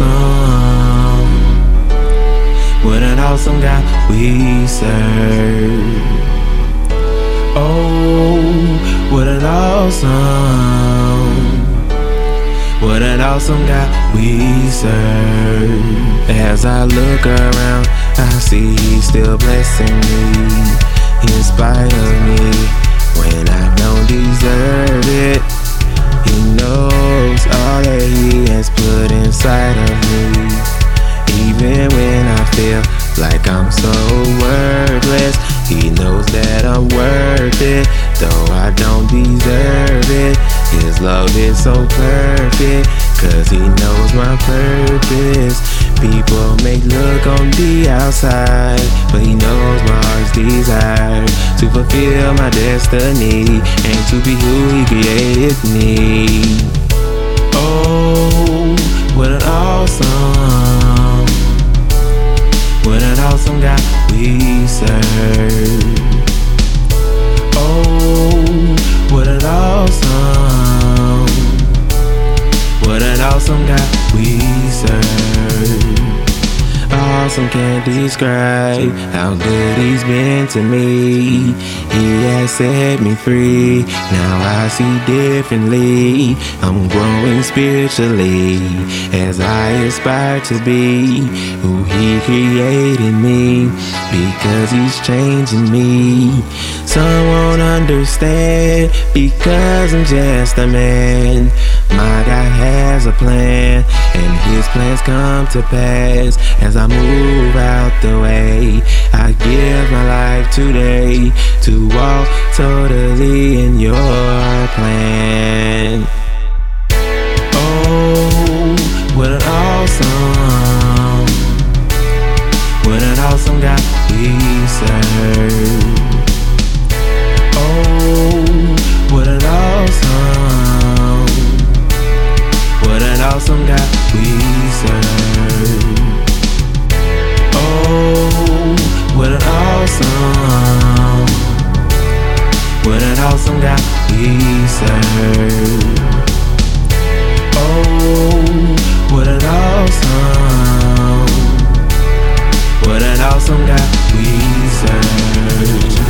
awesome. What an awesome God we serve. Oh, what an awesome. What an awesome God we serve. As I look around, I see He's still blessing me. He inspires me when I don't deserve it. He knows all that He has put inside of me. Even when I feel like I'm so worthless, He knows that I'm worth it, though I don't deserve it. His love is so perfect, 'cause He knows my purpose. People may look on the outside, but He knows my heart's desire to fulfill my destiny and to be who He created me. Oh, what an awesome, what an awesome God we serve. Oh, what an awesome, what an awesome God we serve. Awesome can't describe how good He's been to me. He has set me free, now I see differently. I'm growing spiritually as I aspire to be who He created me, because He's changing me. Some won't understand, because I'm just a man. My God has a plan, and His plans come to pass. As I move out the way, I give my life today to walk totally in Your plan. Oh, what an awesome, what an awesome God we serve. Oh, what an awesome, what an awesome God we serve. Oh, what an awesome, what an awesome God we serve. Oh, what an awesome, what an awesome God we serve.